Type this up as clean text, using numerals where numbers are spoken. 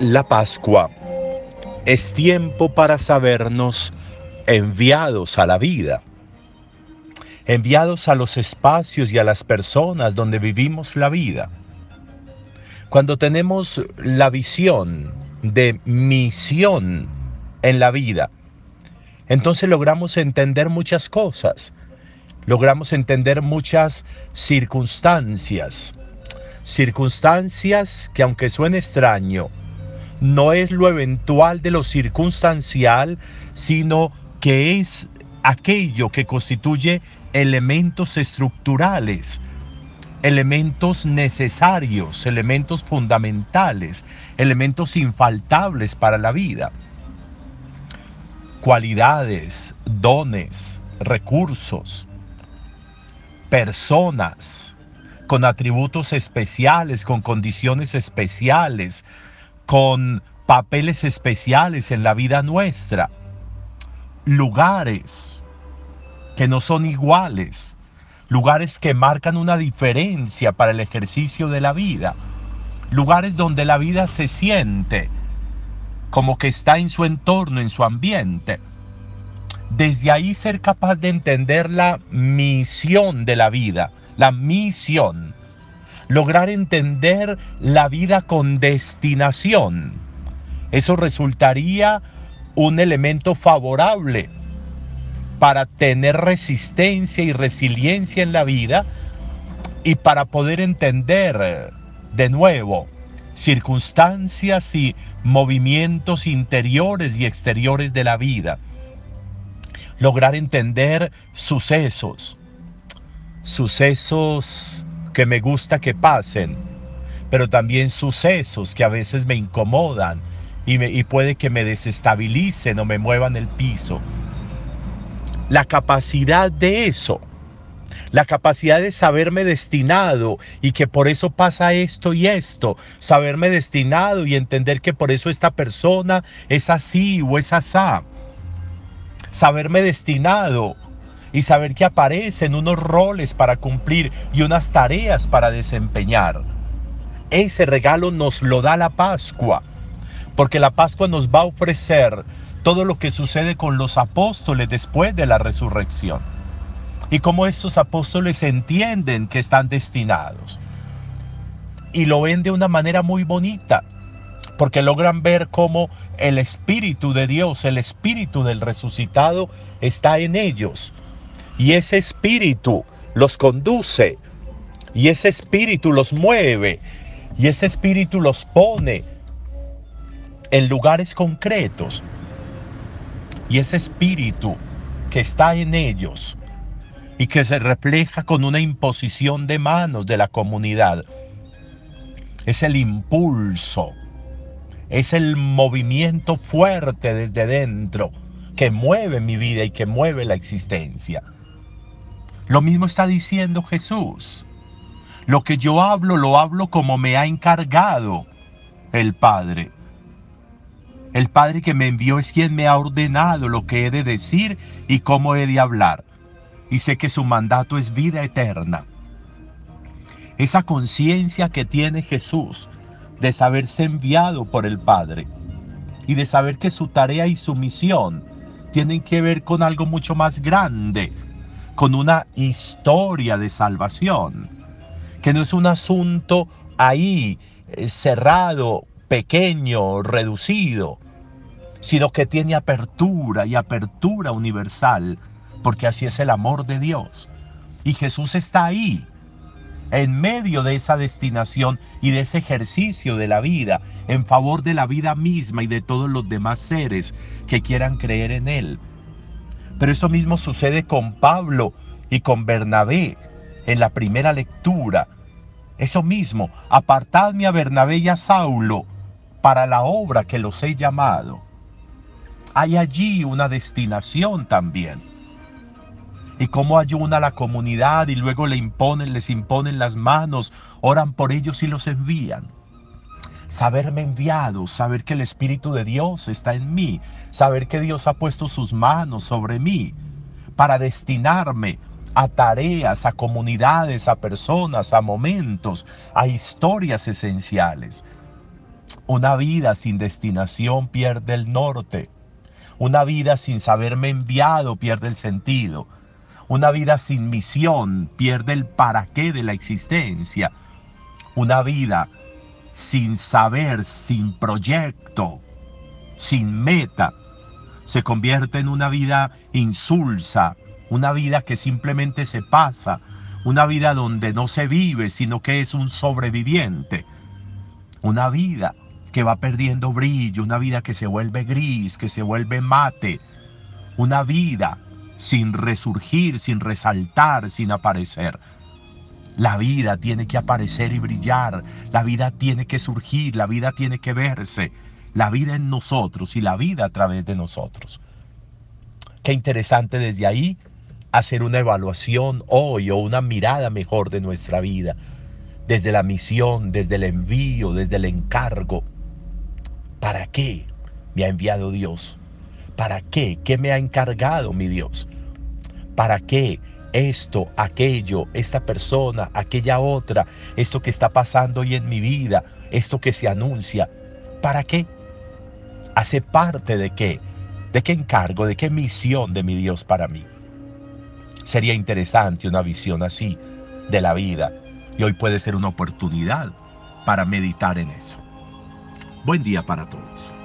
la Pascua. Es tiempo para sabernos enviados a la vida, enviados a los espacios y a las personas donde vivimos la vida. Cuando tenemos la visión de misión en la vida, entonces logramos entender muchas cosas, logramos entender muchas circunstancias que, aunque suene extraño, no es lo eventual de lo circunstancial, sino que es aquello que constituye elementos estructurales, elementos necesarios, elementos fundamentales, elementos infaltables para la vida. Cualidades, dones, recursos, personas con atributos especiales, con condiciones especiales, con papeles especiales en la vida nuestra, lugares que no son iguales, lugares que marcan una diferencia para el ejercicio de la vida, lugares donde la vida se siente como que está en su entorno, en su ambiente. Desde ahí ser capaz de entender la misión de la vida, la misión. Lograr entender la vida con destinación. Eso resultaría un elemento favorable para tener resistencia y resiliencia en la vida y para poder entender de nuevo circunstancias y movimientos interiores y exteriores de la vida. Lograr entender sucesos que me gusta que pasen, pero también sucesos que a veces me incomodan y puede que me desestabilicen o me muevan el piso. La capacidad de eso, la capacidad de saberme destinado y que por eso pasa esto y esto, saberme destinado y entender que por eso esta persona es así o es asá, saberme destinado y saber que aparecen unos roles para cumplir y unas tareas para desempeñar. Ese regalo nos lo da la Pascua, porque la Pascua nos va a ofrecer todo lo que sucede con los apóstoles después de la resurrección y cómo estos apóstoles entienden que están destinados. Y lo ven de una manera muy bonita, porque logran ver cómo el Espíritu de Dios, el Espíritu del resucitado está en ellos. Y ese espíritu los conduce, y ese espíritu los mueve, y ese espíritu los pone en lugares concretos. Y ese espíritu que está en ellos y que se refleja con una imposición de manos de la comunidad, es el impulso, es el movimiento fuerte desde dentro que mueve mi vida y que mueve la existencia. Lo mismo está diciendo Jesús. Lo que yo hablo, lo hablo como me ha encargado el Padre. El Padre que me envió es quien me ha ordenado lo que he de decir y cómo he de hablar. Y sé que su mandato es vida eterna. Esa conciencia que tiene Jesús de saberse enviado por el Padre y de saber que su tarea y su misión tienen que ver con algo mucho más grande, con una historia de salvación, que no es un asunto ahí cerrado, pequeño, reducido, sino que tiene apertura y apertura universal, porque así es el amor de Dios. Y Jesús está ahí, en medio de esa destinación y de ese ejercicio de la vida, en favor de la vida misma y de todos los demás seres que quieran creer en Él. Pero eso mismo sucede con Pablo y con Bernabé en la primera lectura. Eso mismo, apartadme a Bernabé y a Saulo para la obra que los he llamado. Hay allí una destinación también. Y cómo ayuna la comunidad y luego les imponen las manos, oran por ellos y los envían. Saberme enviado, saber que el Espíritu de Dios está en mí, saber que Dios ha puesto sus manos sobre mí para destinarme a tareas, a comunidades, a personas, a momentos, a historias esenciales. Una vida sin destinación pierde el norte. Una vida sin saberme enviado pierde el sentido. Una vida sin misión pierde el para qué de la existencia. Una vida sin saber, sin proyecto, sin meta, se convierte en una vida insulsa, una vida que simplemente se pasa, una vida donde no se vive, sino que es un sobreviviente. Una vida que va perdiendo brillo, una vida que se vuelve gris, que se vuelve mate, una vida sin resurgir, sin resaltar, sin aparecer. La vida tiene que aparecer y brillar, la vida tiene que surgir, la vida tiene que verse, la vida en nosotros y la vida a través de nosotros. Qué interesante desde ahí hacer una evaluación hoy o una mirada mejor de nuestra vida, desde la misión, desde el envío, desde el encargo. ¿Para qué me ha enviado Dios? ¿Para qué? ¿Qué me ha encargado mi Dios? ¿Para qué? Esto, aquello, esta persona, aquella otra, esto que está pasando hoy en mi vida, esto que se anuncia, ¿para qué? ¿Hace parte de qué? ¿De qué encargo? ¿De qué misión de mi Dios para mí? Sería interesante una visión así de la vida y hoy puede ser una oportunidad para meditar en eso. Buen día para todos.